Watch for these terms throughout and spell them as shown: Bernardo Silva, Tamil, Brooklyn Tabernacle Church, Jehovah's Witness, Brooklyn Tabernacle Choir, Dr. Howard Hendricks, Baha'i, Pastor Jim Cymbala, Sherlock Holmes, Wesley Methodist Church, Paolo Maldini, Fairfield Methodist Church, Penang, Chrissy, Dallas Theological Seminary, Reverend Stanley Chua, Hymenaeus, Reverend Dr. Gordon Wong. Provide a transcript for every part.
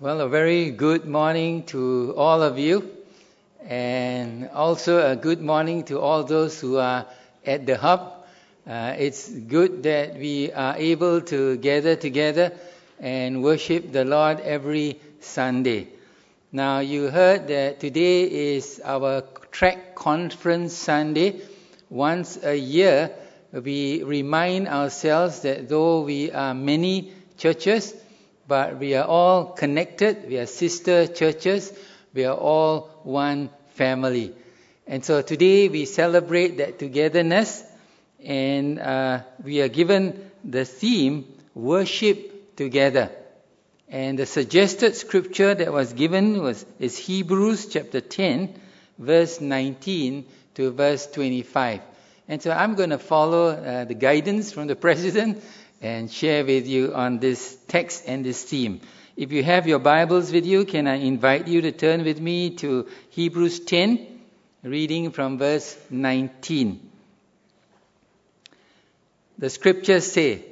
Well, a very good morning to all of you, and also a good morning to all those who are at the hub. It's good that we are able to gather together and worship the Lord every Sunday. Now, you heard that today is our Track Conference Sunday. Once a year, we remind ourselves that though we are many churches, but we are all connected, we are sister churches, we are all one family. And so today we celebrate that togetherness, and we are given the theme, Worship Together. And the suggested scripture that was given is Hebrews chapter 10, verse 19 to verse 25. And so I'm going to follow the guidance from the president and share with you on this text and this theme. If you have your Bibles with you, can I invite you to turn with me to Hebrews 10, reading from verse 19. The scriptures say,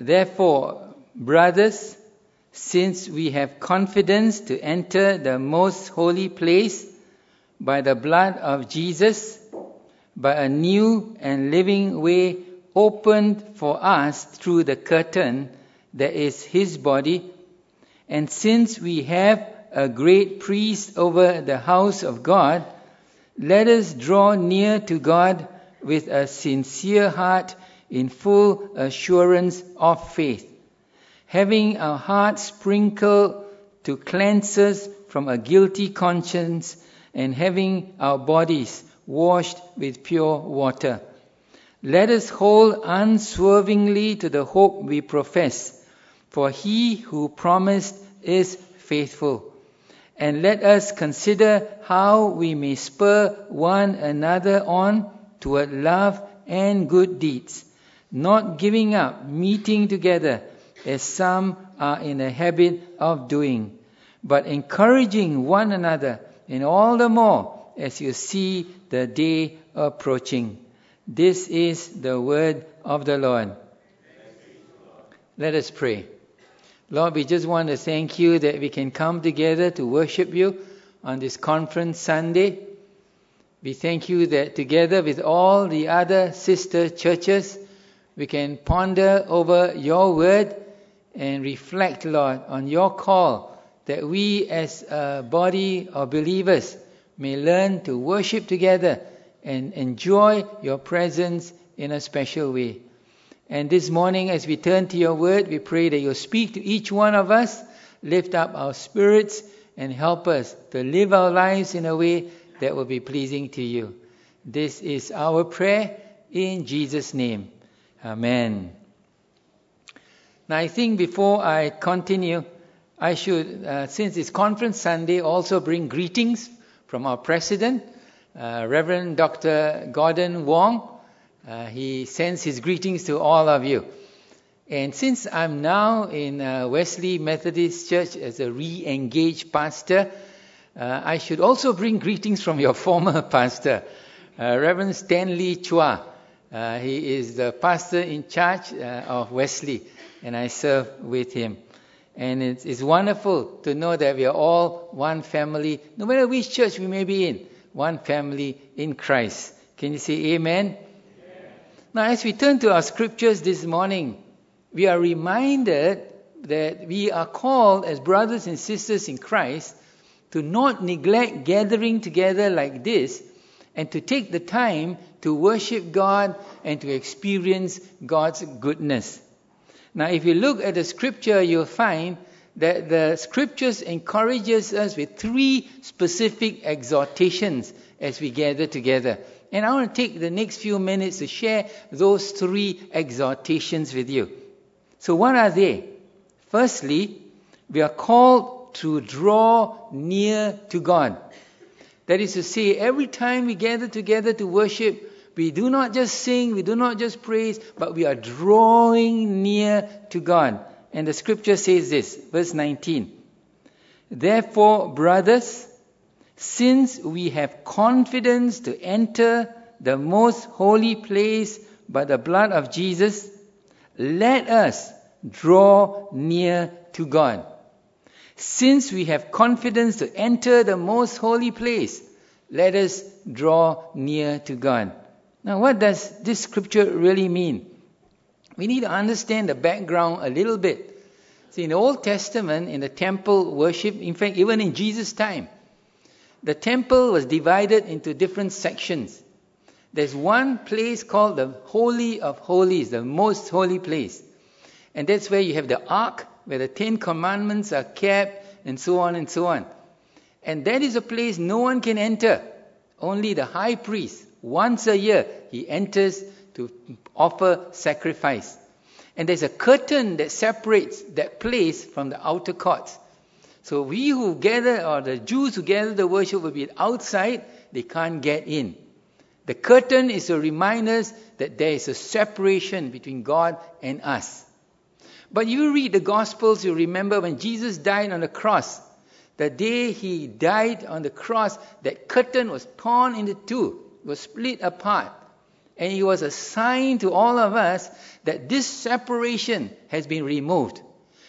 "Therefore, brothers, since we have confidence to enter the most holy place by the blood of Jesus, by a new and living way opened for us through the curtain that is his body, and since we have a great priest over the house of God, let us draw near to God with a sincere heart in full assurance of faith, having our hearts sprinkled to cleanse us from a guilty conscience, and having our bodies washed with pure water. Let us hold unswervingly to the hope we profess, for he who promised is faithful. And let us consider how we may spur one another on toward love and good deeds, not giving up meeting together as some are in the habit of doing, but encouraging one another, and all the more as you see the day approaching." This is the word of the Lord. Let us pray. Lord, we just want to thank you that we can come together to worship you on this conference Sunday. We thank you that together with all the other sister churches, we can ponder over your word and reflect, Lord, on your call that we as a body of believers may learn to worship together and enjoy your presence in a special way. And this morning, as we turn to your word, we pray that you speak to each one of us, lift up our spirits, and help us to live our lives in a way that will be pleasing to you. This is our prayer in Jesus' name. Amen. Now, I think before I continue, I should, since it's Conference Sunday, also bring greetings from our president, Reverend Dr. Gordon Wong. He sends his greetings to all of you. And since I'm now in Wesley Methodist Church as a re-engaged pastor, I should also bring greetings from your former pastor, Reverend Stanley Chua. He is the pastor in charge of Wesley, and I serve with him. And it's wonderful to know that we are all one family, no matter which church we may be in. One family in Christ. Can you say amen? Amen? Now, as we turn to our scriptures this morning, we are reminded that we are called as brothers and sisters in Christ to not neglect gathering together like this and to take the time to worship God and to experience God's goodness. Now, if you look at the scripture, you'll find that the scriptures encourages us with three specific exhortations as we gather together. And I want to take the next few minutes to share those three exhortations with you. So what are they? Firstly, we are called to draw near to God. That is to say, every time we gather together to worship, we do not just sing, we do not just praise, but we are drawing near to God. And the scripture says this, verse 19. "Therefore, brothers, since we have confidence to enter the most holy place by the blood of Jesus, let us draw near to God." Since we have confidence to enter the most holy place, let us draw near to God. Now, what does this scripture really mean? We need to understand the background a little bit. See, in the Old Testament, in the temple worship, in fact, even in Jesus' time, the temple was divided into different sections. There's one place called the Holy of Holies, the most holy place. And that's where you have the Ark, where the Ten Commandments are kept, and so on and so on. And that is a place no one can enter. Only the high priest, once a year, he enters to offer sacrifice. And there's a curtain that separates that place from the outer courts. So we who gather, or the Jews who gather the worship will be outside, they can't get in. The curtain is to remind us that there is a separation between God and us. But you read the Gospels, you remember when Jesus died on the cross. The day he died on the cross, that curtain was torn into two, was split apart. And it was a sign to all of us that this separation has been removed.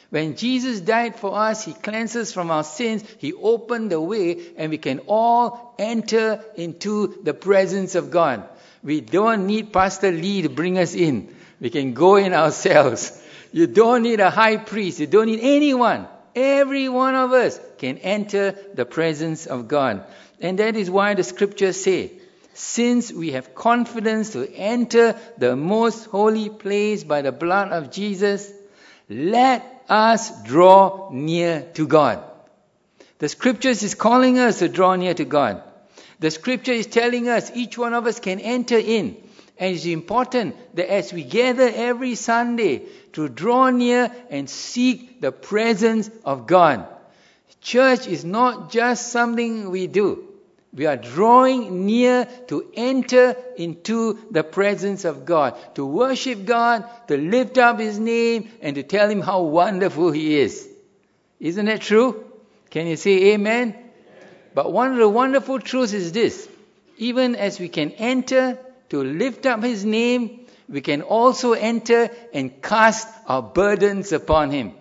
When Jesus died for us, he cleanses from our sins, he opened the way, and we can all enter into the presence of God. We don't need Pastor Lee to bring us in. We can go in ourselves. You don't need a high priest. You don't need anyone. Every one of us can enter the presence of God. And that is why the scriptures say, since we have confidence to enter the most holy place by the blood of Jesus, let us draw near to God. The scriptures is calling us to draw near to God. The scripture is telling us each one of us can enter in. And it's important that as we gather every Sunday to draw near and seek the presence of God. Church is not just something we do. We are drawing near to enter into the presence of God, to worship God, to lift up His name, and to tell Him how wonderful He is. Isn't that true? Can you say amen? Amen. But one of the wonderful truths is this. Even as we can enter to lift up His name, we can also enter and cast our burdens upon Him.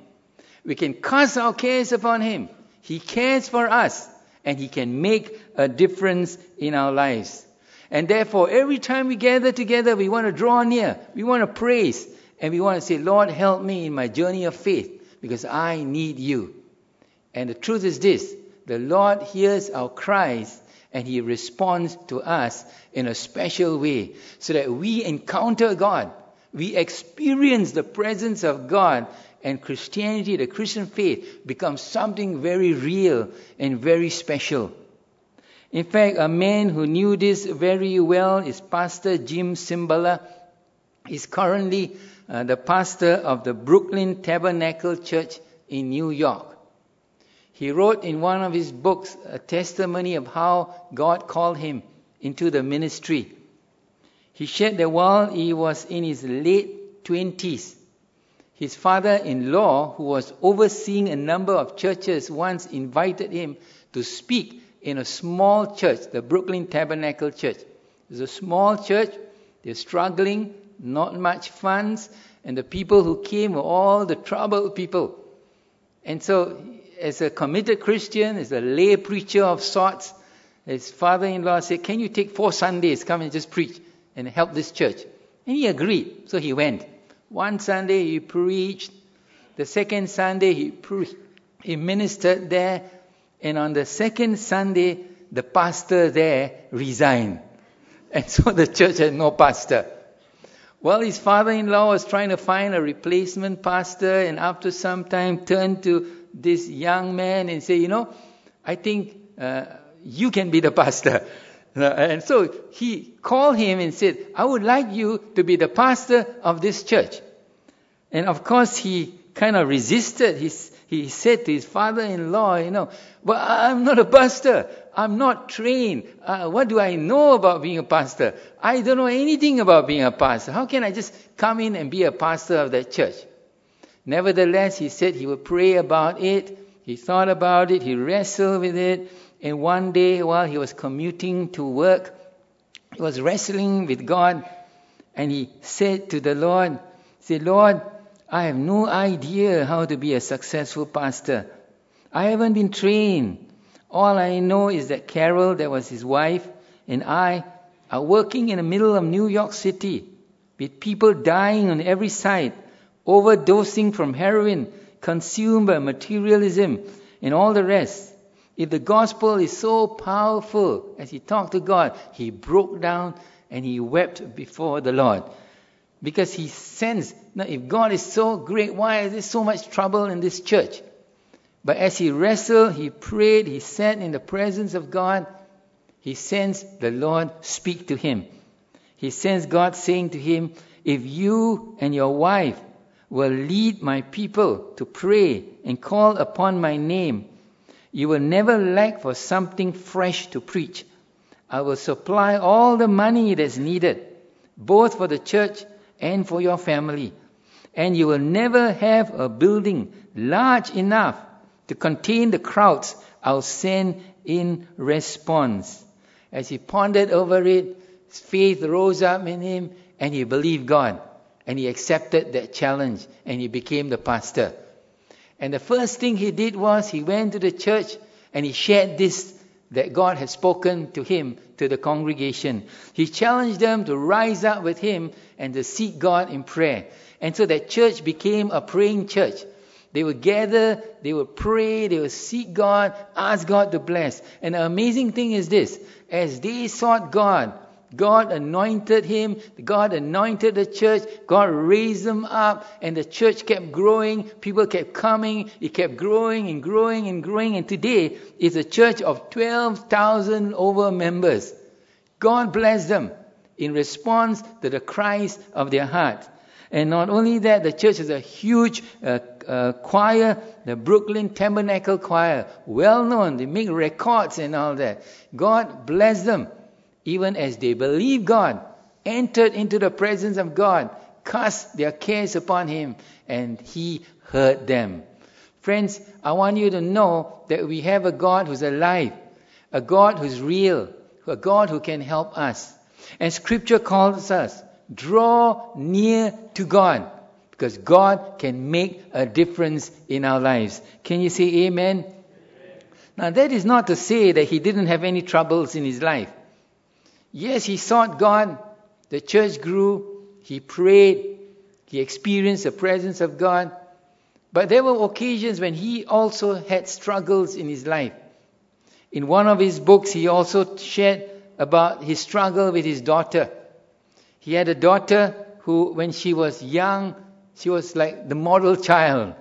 We can cast our cares upon Him. He cares for us. And He can make a difference in our lives. And therefore, every time we gather together, we want to draw near. We want to praise. And we want to say, Lord, help me in my journey of faith, because I need You. And the truth is this. The Lord hears our cries, and He responds to us in a special way, so that we encounter God. We experience the presence of God. And Christianity, the Christian faith, becomes something very real and very special. In fact, a man who knew this very well is Pastor Jim Cymbala. He's currently the pastor of the Brooklyn Tabernacle Church in New York. He wrote in one of his books a testimony of how God called him into the ministry. He shared that while he was in his late 20s, his father-in-law, who was overseeing a number of churches, once invited him to speak in a small church, the Brooklyn Tabernacle Church. It was a small church. They're struggling, not much funds, and the people who came were all the troubled people. And so, as a committed Christian, as a lay preacher of sorts, his father-in-law said, "Can you take 4 Sundays, come and just preach and help this church?" And he agreed, so he went. One Sunday he preached, the second Sunday he ministered there, and on the second Sunday, the pastor there resigned. And so the church had no pastor. Well, his father-in-law was trying to find a replacement pastor, and after some time turned to this young man and said, I think you can be the pastor. And so he called him and said, I would like you to be the pastor of this church. And of course, he kind of resisted. He said to his father-in-law, but I'm not a pastor. I'm not trained. What do I know about being a pastor? I don't know anything about being a pastor. How can I just come in and be a pastor of that church? Nevertheless, he said he would pray about it. He thought about it. He wrestled with it. And one day, while he was commuting to work, he was wrestling with God, and he said to the Lord, "Lord, I have no idea how to be a successful pastor. I haven't been trained. All I know is that Carol, that was his wife, and I are working in the middle of New York City with people dying on every side, overdosing from heroin, consumed by materialism, and all the rest. If the gospel is so powerful, as he talked to God, he broke down and he wept before the Lord. Because he sensed, now if God is so great, why is there so much trouble in this church? But as he wrestled, he prayed, he sat in the presence of God, he sensed the Lord speak to him. He sensed God saying to him, if you and your wife will lead my people to pray and call upon my name, you will never lack for something fresh to preach. I will supply all the money that's needed, both for the church and for your family. And you will never have a building large enough to contain the crowds I'll send in response. As he pondered over it, his faith rose up in him, and he believed God. And he accepted that challenge, and he became the pastor. And the first thing he did was, he went to the church, and he shared this, that God had spoken to him, to the congregation. He challenged them to rise up with him and to seek God in prayer. And so that church became a praying church. They would gather, they would pray, they would seek God, ask God to bless. And the amazing thing is this, as they sought God, God anointed him, God anointed the church, God raised them up, and the church kept growing, people kept coming, it kept growing and growing and growing, and today it's a church of 12,000 over members. God blessed them in response to the cries of their heart. And not only that, the church has a huge choir, the Brooklyn Tabernacle Choir, well known, they make records and all that. God bless them, even as they believed God, entered into the presence of God, cast their cares upon him, and he heard them. Friends, I want you to know that we have a God who's alive, a God who's real, a God who can help us. And Scripture calls us, draw near to God, because God can make a difference in our lives. Can you say amen? Amen. Now that is not to say that he didn't have any troubles in his life. Yes, he sought God, the church grew, he prayed, he experienced the presence of God. But there were occasions when he also had struggles in his life. In one of his books, he also shared about his struggle with his daughter. He had a daughter who, when she was young, she was like the model child.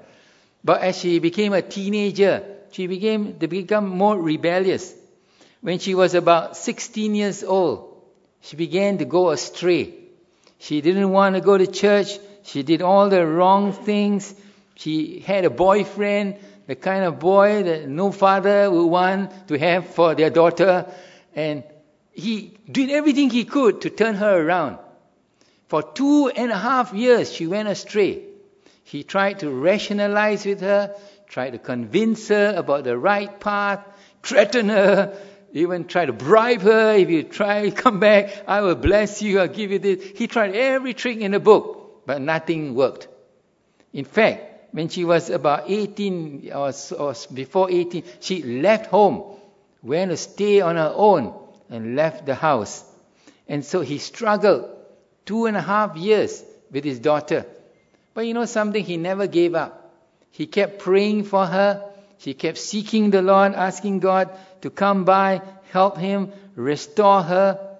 But as she became a teenager, she became more rebellious. When she was about 16 years old, she began to go astray. She didn't want to go to church. She did all the wrong things. She had a boyfriend, the kind of boy that no father would want to have for their daughter. And he did everything he could to turn her around. For 2.5 years, she went astray. He tried to rationalize with her, tried to convince her about the right path, threaten her, even tried to bribe her. If you try, come back, I will bless you, I'll give you this. He tried every trick in the book, but nothing worked. In fact, when she was about 18 or before 18, she left home, went to stay on her own, and left the house. And so he struggled 2.5 years with his daughter. But you know something, he never gave up. He kept praying for her. She kept seeking the Lord, asking God to come by, help him, restore her.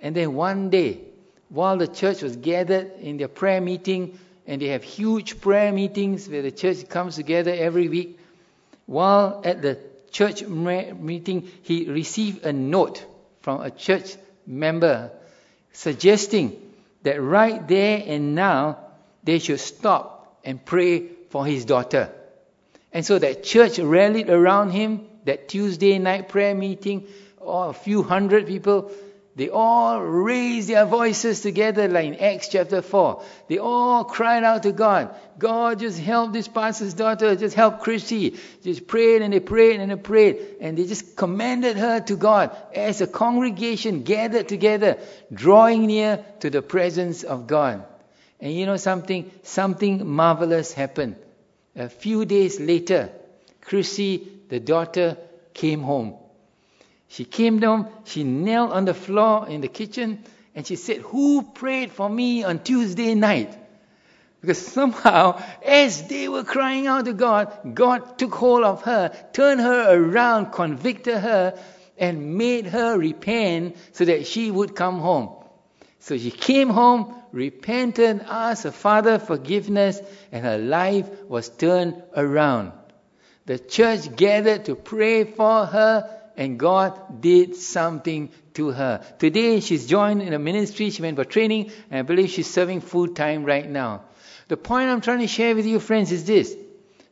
And then one day, while the church was gathered in their prayer meeting, and they have huge prayer meetings where the church comes together every week, while at the church meeting, he received a note from a church member suggesting that right there and now, they should stop and pray for his daughter. And so that church rallied around him, that Tuesday night prayer meeting, or a few hundred people, they all raised their voices together like in Acts chapter 4. They all cried out to God, God, just help this pastor's daughter, just help Chrissy. Just prayed and they prayed and they prayed. And they just commended her to God as a congregation gathered together, drawing near to the presence of God. And you know something? Something marvelous happened. A few days later, Chrissy, the daughter, came home. She came down, she knelt on the floor in the kitchen, and she said, "Who prayed for me on Tuesday night?" Because somehow, as they were crying out to God, God took hold of her, turned her around, convicted her, and made her repent so that she would come home. So she came home, repented, asked her father forgiveness, and her life was turned around. The church gathered to pray for her, and God did something to her. Today, she's joined in a ministry. She went for training, and I believe she's serving full-time right now. The point I'm trying to share with you, friends, is this.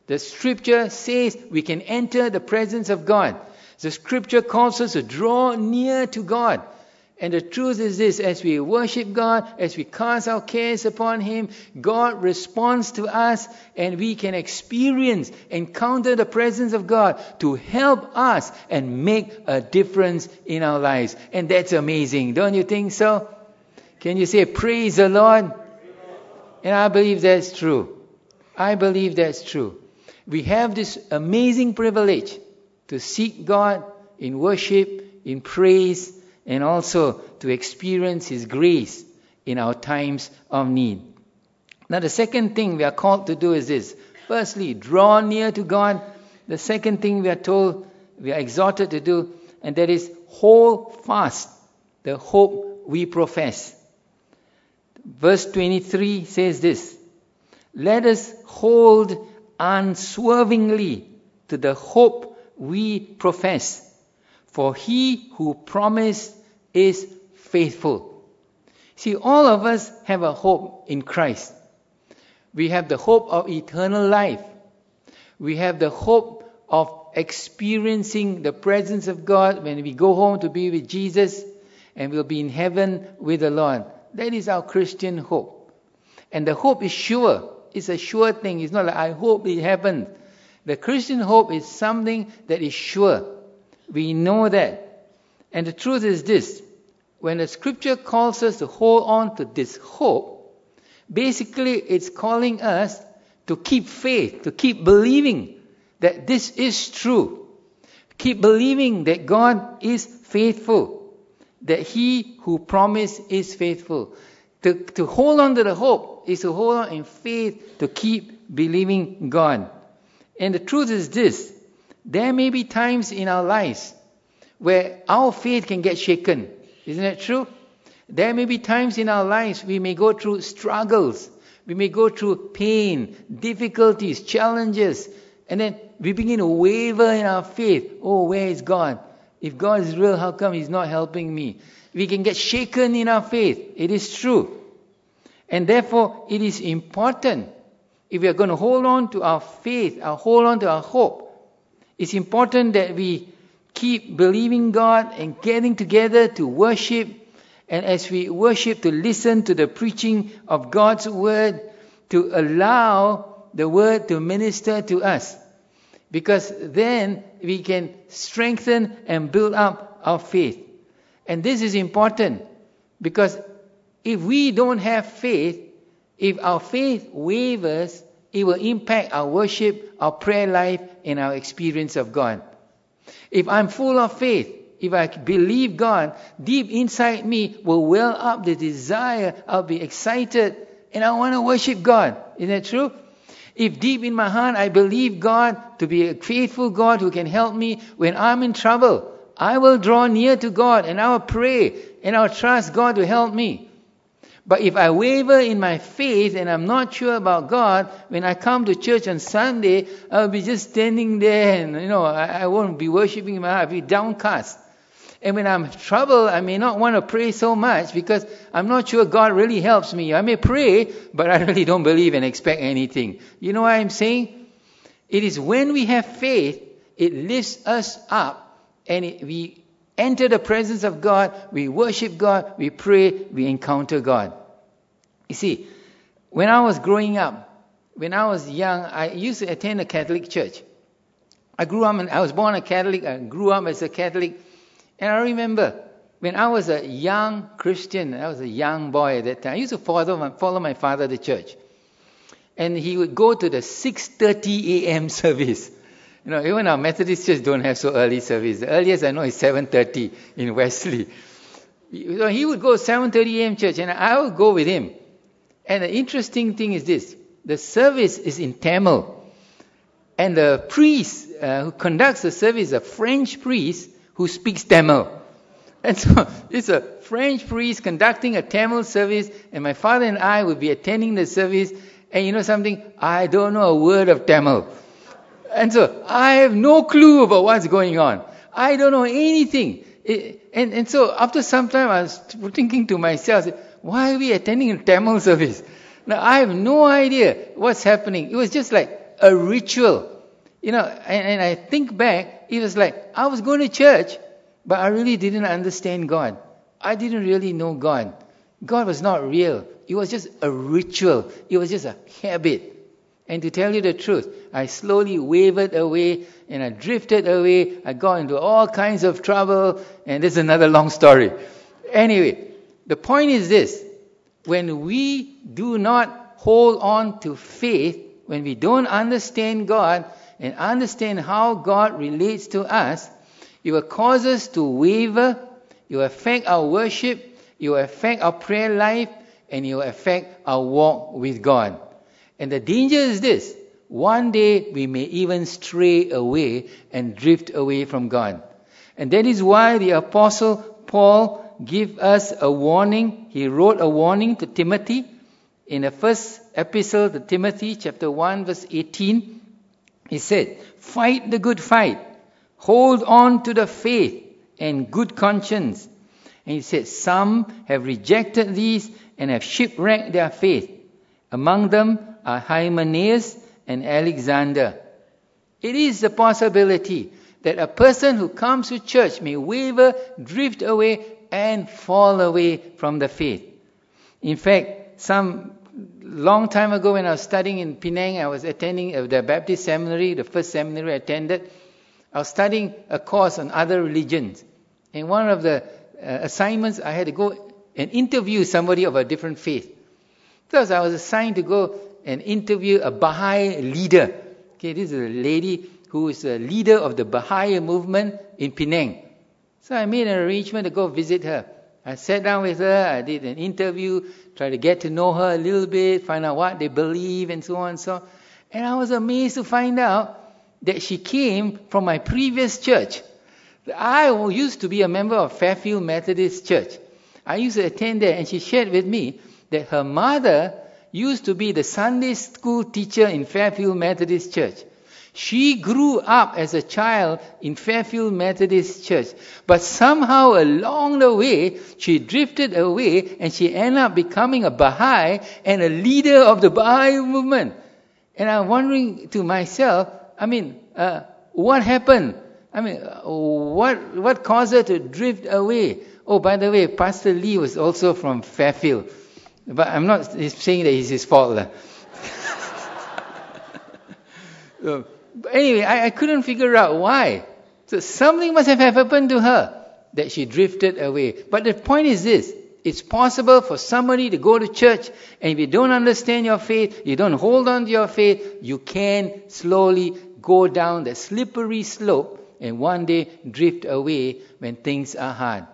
The Scripture says we can enter the presence of God. The Scripture calls us to draw near to God. And the truth is this, as we worship God, as we cast our cares upon Him, God responds to us, and we can experience, encounter the presence of God to help us and make a difference in our lives. And that's amazing, don't you think so? Can you say, praise the Lord? And I believe that's true. I believe that's true. We have this amazing privilege to seek God in worship, in praise, and also to experience His grace in our times of need. Now, the second thing we are called to do is this. Firstly, draw near to God. The second thing we are told, we are exhorted to do, and that is hold fast the hope we profess. Verse 23 says this, "Let us hold unswervingly to the hope we profess, for He who promised is faithful." See, all of us have a hope in Christ. We have the hope of eternal life. We have the hope of experiencing the presence of God when we go home to be with Jesus, and we'll be in heaven with the Lord. That is our Christian hope. And the hope is sure. It's a sure thing. It's not like, I hope it happens. The Christian hope is something that is sure. We know that. And the truth is this. When the Scripture calls us to hold on to this hope, basically it's calling us to keep faith, to keep believing that this is true. Keep believing that God is faithful, that He who promised is faithful. To hold on to the hope is to hold on in faith, to keep believing God. And the truth is this. There may be times in our lives where our faith can get shaken. Isn't that true? There may be times in our lives we may go through struggles. We may go through pain, difficulties, challenges. And then we begin to waver in our faith. Oh, where is God? If God is real, how come He's not helping me? We can get shaken in our faith. It is true. And therefore, it is important, if we are going to hold on to our faith, hold on to our hope, it's important that we keep believing God and getting together to worship. And as we worship, to listen to the preaching of God's Word, to allow the Word to minister to us. Because then we can strengthen and build up our faith. And this is important, because if we don't have faith, if our faith wavers, it will impact our worship, our prayer life, and our experience of God. If I'm full of faith, if I believe God, deep inside me will well up the desire, I'll be excited, and I want to worship God. Isn't that true? If deep in my heart I believe God to be a faithful God who can help me when I'm in trouble, I will draw near to God, and I will pray, and I will trust God to help me. But if I waver in my faith and I'm not sure about God, when I come to church on Sunday, I'll be just standing there, and I won't be worshiping in my heart. I'll be downcast. And when I'm in trouble, I may not want to pray so much, because I'm not sure God really helps me. I may pray, but I really don't believe and expect anything. You know what I'm saying? It is when we have faith, it lifts us up, and we enter the presence of God, we worship God, we pray, we encounter God. You see, when I was growing up, when I was young, I used to attend a Catholic church. I was born a Catholic, I grew up as a Catholic. And I remember, when I was a young Christian, I was a young boy at that time, I used to follow my father to church. And he would go to the 6:30 a.m. service. You know, even our Methodist church don't have so early service. The earliest I know is 7:30 in Wesley. So he would go 7:30 a.m. church, and I would go with him. And the interesting thing is this. The service is in Tamil. And the priest who conducts the service is a French priest who speaks Tamil. And so it's a French priest conducting a Tamil service, and my father and I would be attending the service. And you know something? I don't know a word of Tamil. And so I have no clue about what's going on. I don't know anything. And so after some time, I was thinking to myself, why are we attending a Tamil service? Now, I have no idea what's happening. It was just like a ritual. You know, and I think back, it was like, I was going to church, but I really didn't understand God. I didn't really know God. God was not real. It was just a ritual. It was just a habit. And to tell you the truth, I slowly wavered away and I drifted away. I got into all kinds of trouble. And this is another long story. Anyway, the point is this. When we do not hold on to faith, when we don't understand God and understand how God relates to us, it will cause us to waver, it will affect our worship, it will affect our prayer life, and it will affect our walk with God. And the danger is this, one day we may even stray away and drift away from God. And that is why the Apostle Paul gave us a warning. He wrote a warning to Timothy in the first epistle to Timothy, chapter 1, verse 18. He said, "Fight the good fight. Hold on to the faith and good conscience." And he said, "Some have rejected these and have shipwrecked their faith. Among them are Hymenaeus and Alexander." It is a possibility that a person who comes to church may waver, drift away, and fall away from the faith. In fact, some long time ago when I was studying in Penang, I was attending the Baptist seminary, the first seminary I attended. I was studying a course on other religions. And one of the assignments, I had to go and interview somebody of a different faith. Thus, I was assigned to go and interview a Baha'i leader. Okay, this is a lady who is a leader of the Baha'i movement in Penang. So I made an arrangement to go visit her. I sat down with her, I did an interview, tried to get to know her a little bit, find out what they believe and so on and so on. And I was amazed to find out that she came from my previous church. I used to be a member of Fairfield Methodist Church. I used to attend there, and she shared with me that her mother used to be the Sunday school teacher in Fairfield Methodist Church. She grew up as a child in Fairfield Methodist Church, but somehow along the way, she drifted away and she ended up becoming a Baha'i and a leader of the Baha'i movement. And I'm wondering to myself, what happened? What caused her to drift away? Oh, by the way, Pastor Lee was also from Fairfield. But I'm not saying that it's his fault. But anyway, I couldn't figure out why. So something must have happened to her that she drifted away. But the point is this. It's possible for somebody to go to church, and if you don't understand your faith, you don't hold on to your faith, you can slowly go down the slippery slope and one day drift away when things are hard.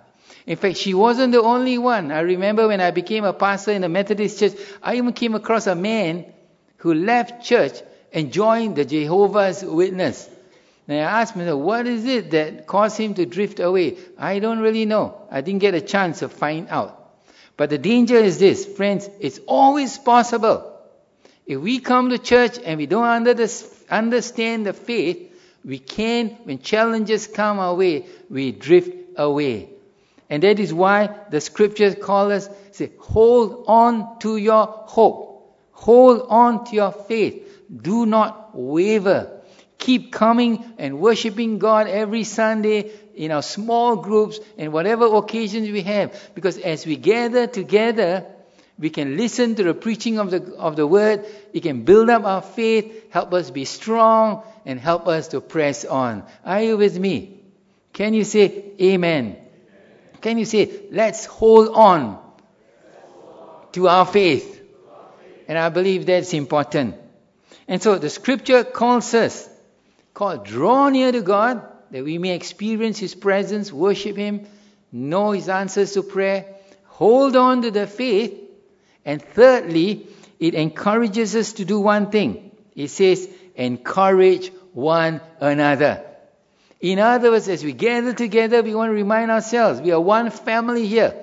In fact, she wasn't the only one. I remember when I became a pastor in a Methodist church, I even came across a man who left church and joined the Jehovah's Witness. And I asked myself, what is it that caused him to drift away? I don't really know. I didn't get a chance to find out. But the danger is this, friends, it's always possible. If we come to church and we don't understand the faith, we can, when challenges come our way, we drift away. And that is why the scriptures call us, say, hold on to your hope. Hold on to your faith. Do not waver. Keep coming and worshiping God every Sunday in our small groups and whatever occasions we have. Because as we gather together, we can listen to the preaching of the word. It can build up our faith, help us be strong, and help us to press on. Are you with me? Can you say amen? Can you say, let's hold on to our faith? And I believe that's important. And so the scripture calls us called Draw Near to God, that we may experience His presence, worship Him, know His answers to prayer, hold on to the faith. And thirdly, it encourages us to do one thing. It says, encourage one another. In other words, as we gather together, we want to remind ourselves, we are one family here,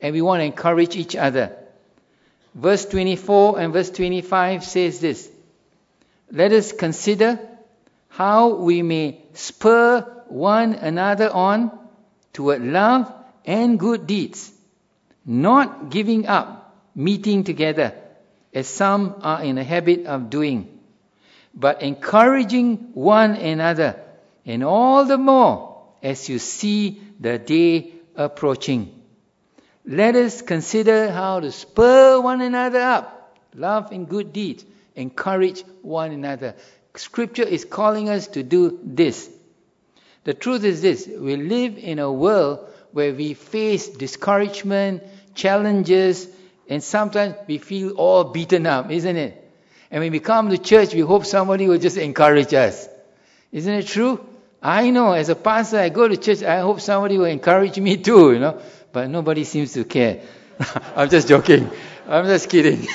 and we want to encourage each other. Verse 24 and verse 25 says this, let us consider how we may spur one another on toward love and good deeds, not giving up meeting together, as some are in the habit of doing, but encouraging one another, and all the more as you see the day approaching. Let us consider how to spur one another up, love and good deeds, encourage one another. Scripture is calling us to do this. The truth is this, we live in a world where we face discouragement, challenges, and sometimes we feel all beaten up, isn't it? And when we come to church, we hope somebody will just encourage us. Isn't it true? I know, as a pastor, I go to church, I hope somebody will encourage me too, you know. But nobody seems to care. I'm just joking. I'm just kidding.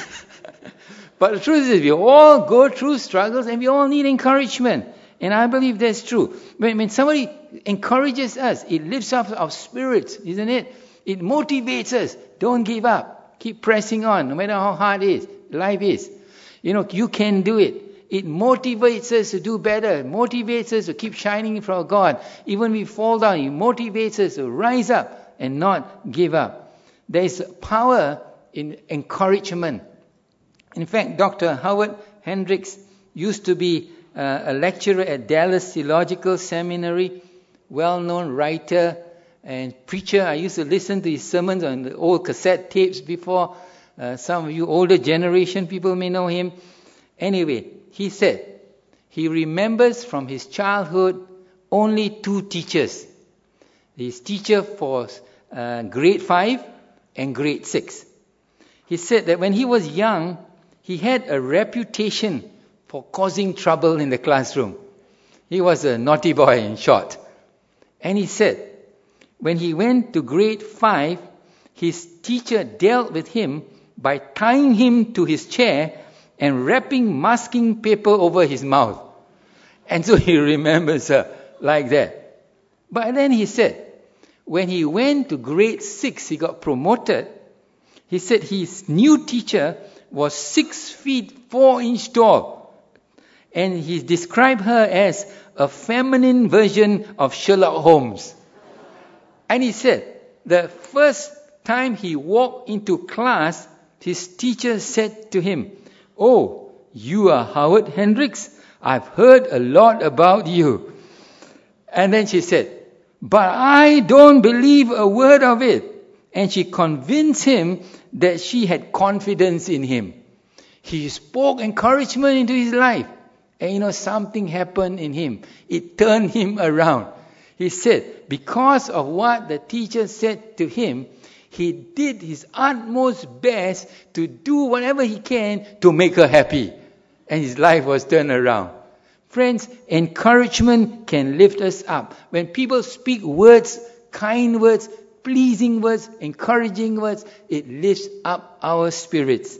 But the truth is, we all go through struggles and we all need encouragement. And I believe that's true. When somebody encourages us, it lifts up our spirits, isn't it? It motivates us. Don't give up. Keep pressing on, no matter how hard life is. You know, you can do it. It motivates us to do better. It motivates us to keep shining for God. Even when we fall down, it motivates us to rise up and not give up. There is power in encouragement. In fact, Dr. Howard Hendricks used to be a lecturer at Dallas Theological Seminary, well-known writer and preacher. I used to listen to his sermons on the old cassette tapes before. Some of you older generation people may know him. Anyway, he said he remembers from his childhood only two teachers. His teacher for grade 5 and grade 6. He said that when he was young, he had a reputation for causing trouble in the classroom. He was a naughty boy, in short. And he said, when he went to grade 5, his teacher dealt with him by tying him to his chair and wrapping masking paper over his mouth. And so he remembers her like that. But then he said, when he went to grade 6, he got promoted. He said his new teacher was 6 feet 4 inches tall, and he described her as a feminine version of Sherlock Holmes. And he said the first time he walked into class, his teacher said to him, "Oh, you are Howard Hendricks. I've heard a lot about you." And then she said, "But I don't believe a word of it." And she convinced him that she had confidence in him. He spoke encouragement into his life. And you know, something happened in him. It turned him around. He said, because of what the teacher said to him, he did his utmost best to do whatever he can to make her happy. And his life was turned around. Friends, encouragement can lift us up. When people speak words, kind words, pleasing words, encouraging words, it lifts up our spirits.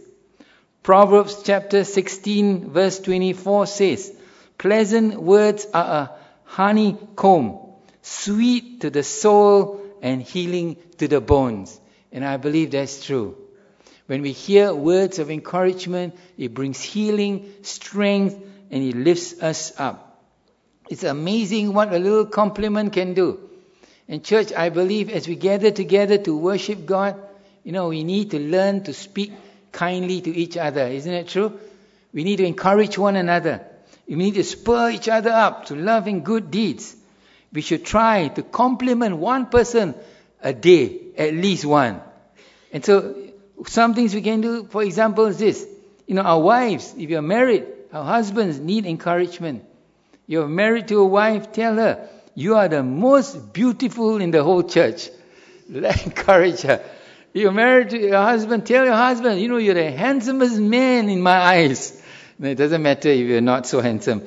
Proverbs chapter 16 verse 24 says, pleasant words are a honeycomb, sweet to the soul and healing to the bones. And I believe that's true. When we hear words of encouragement, it brings healing, strength, and it lifts us up. It's amazing what a little compliment can do. And church, I believe as we gather together to worship God, you know, we need to learn to speak kindly to each other. Isn't it true? We need to encourage one another. We need to spur each other up to love and good deeds. We should try to compliment one person a day, at least one. And so, some things we can do, for example, is this. You know, our wives, if you're married, our husbands need encouragement. You're married to a wife, tell her, you are the most beautiful in the whole church. Encourage her. You're married to your husband, tell your husband, you know, you're the handsomest man in my eyes. No, it doesn't matter if you're not so handsome.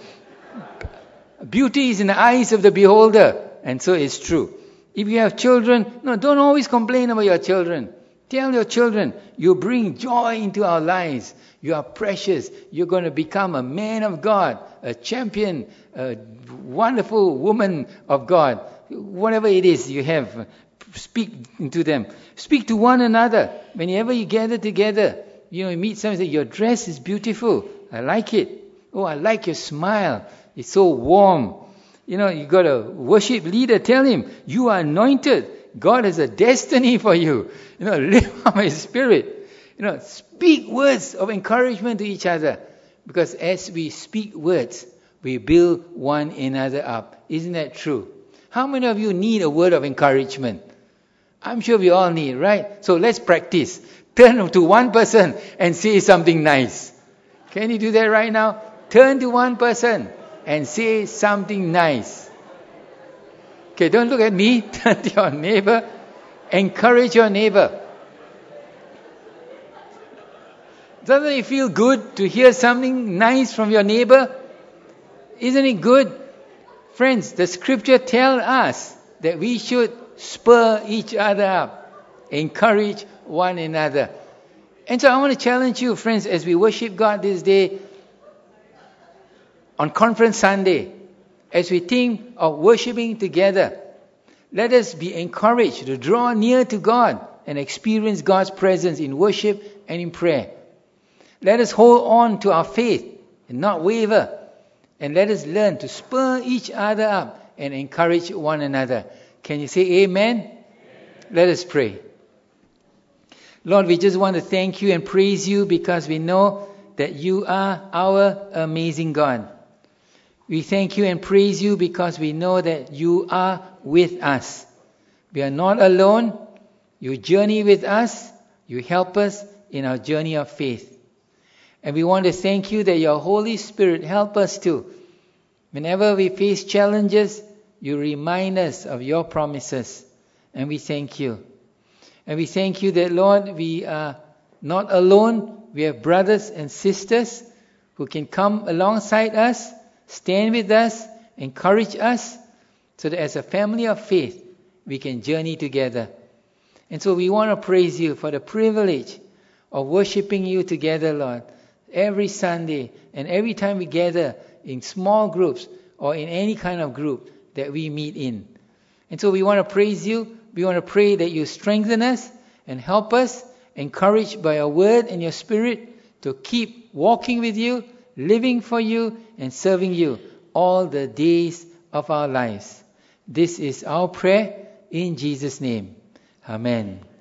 Beauty is in the eyes of the beholder. And so it's true. If you have children, no, don't always complain about your children. Tell your children, you bring joy into our lives. You are precious. You're going to become a man of God, a champion, a wonderful woman of God. Whatever it is you have, speak to them. Speak to one another. Whenever you gather together, you know, you meet someone and say, your dress is beautiful. I like it. Oh, I like your smile. It's so warm. You know, you got a worship leader. Tell him, you are anointed. God has a destiny for you. You know, lift up His Spirit. You know, speak words of encouragement to each other. Because as we speak words, we build one another up. Isn't that true? How many of you need a word of encouragement? I'm sure we all need, right? So let's practice. Turn to one person and say something nice. Can you do that right now? Turn to one person and say something nice. Okay, don't look at me. Turn to your neighbor. Encourage your neighbor. Doesn't it feel good to hear something nice from your neighbor? Isn't it good? Friends, the scripture tells us that we should spur each other up. Encourage one another. And so I want to challenge you, friends, as we worship God this day, on Conference Sunday, as we think of worshiping together, let us be encouraged to draw near to God and experience God's presence in worship and in prayer. Let us hold on to our faith and not waver. And let us learn to spur each other up and encourage one another. Can you say amen? Amen. Let us pray. Lord, we just want to thank you and praise you because we know that you are our amazing God. We thank you and praise you because we know that you are with us. We are not alone. You journey with us. You help us in our journey of faith. And we want to thank you that your Holy Spirit help us too. Whenever we face challenges, you remind us of your promises. And we thank you. And we thank you that, Lord, we are not alone. We have brothers and sisters who can come alongside us, stand with us, encourage us, so that as a family of faith, we can journey together. And so we want to praise you for the privilege of worshiping you together, Lord, every Sunday and every time we gather in small groups or in any kind of group that we meet in. And so we want to praise you. We want to pray that you strengthen us and help us, encouraged by your word and your spirit, to keep walking with you, living for you, and serving you all the days of our lives. This is our prayer in Jesus' name. Amen.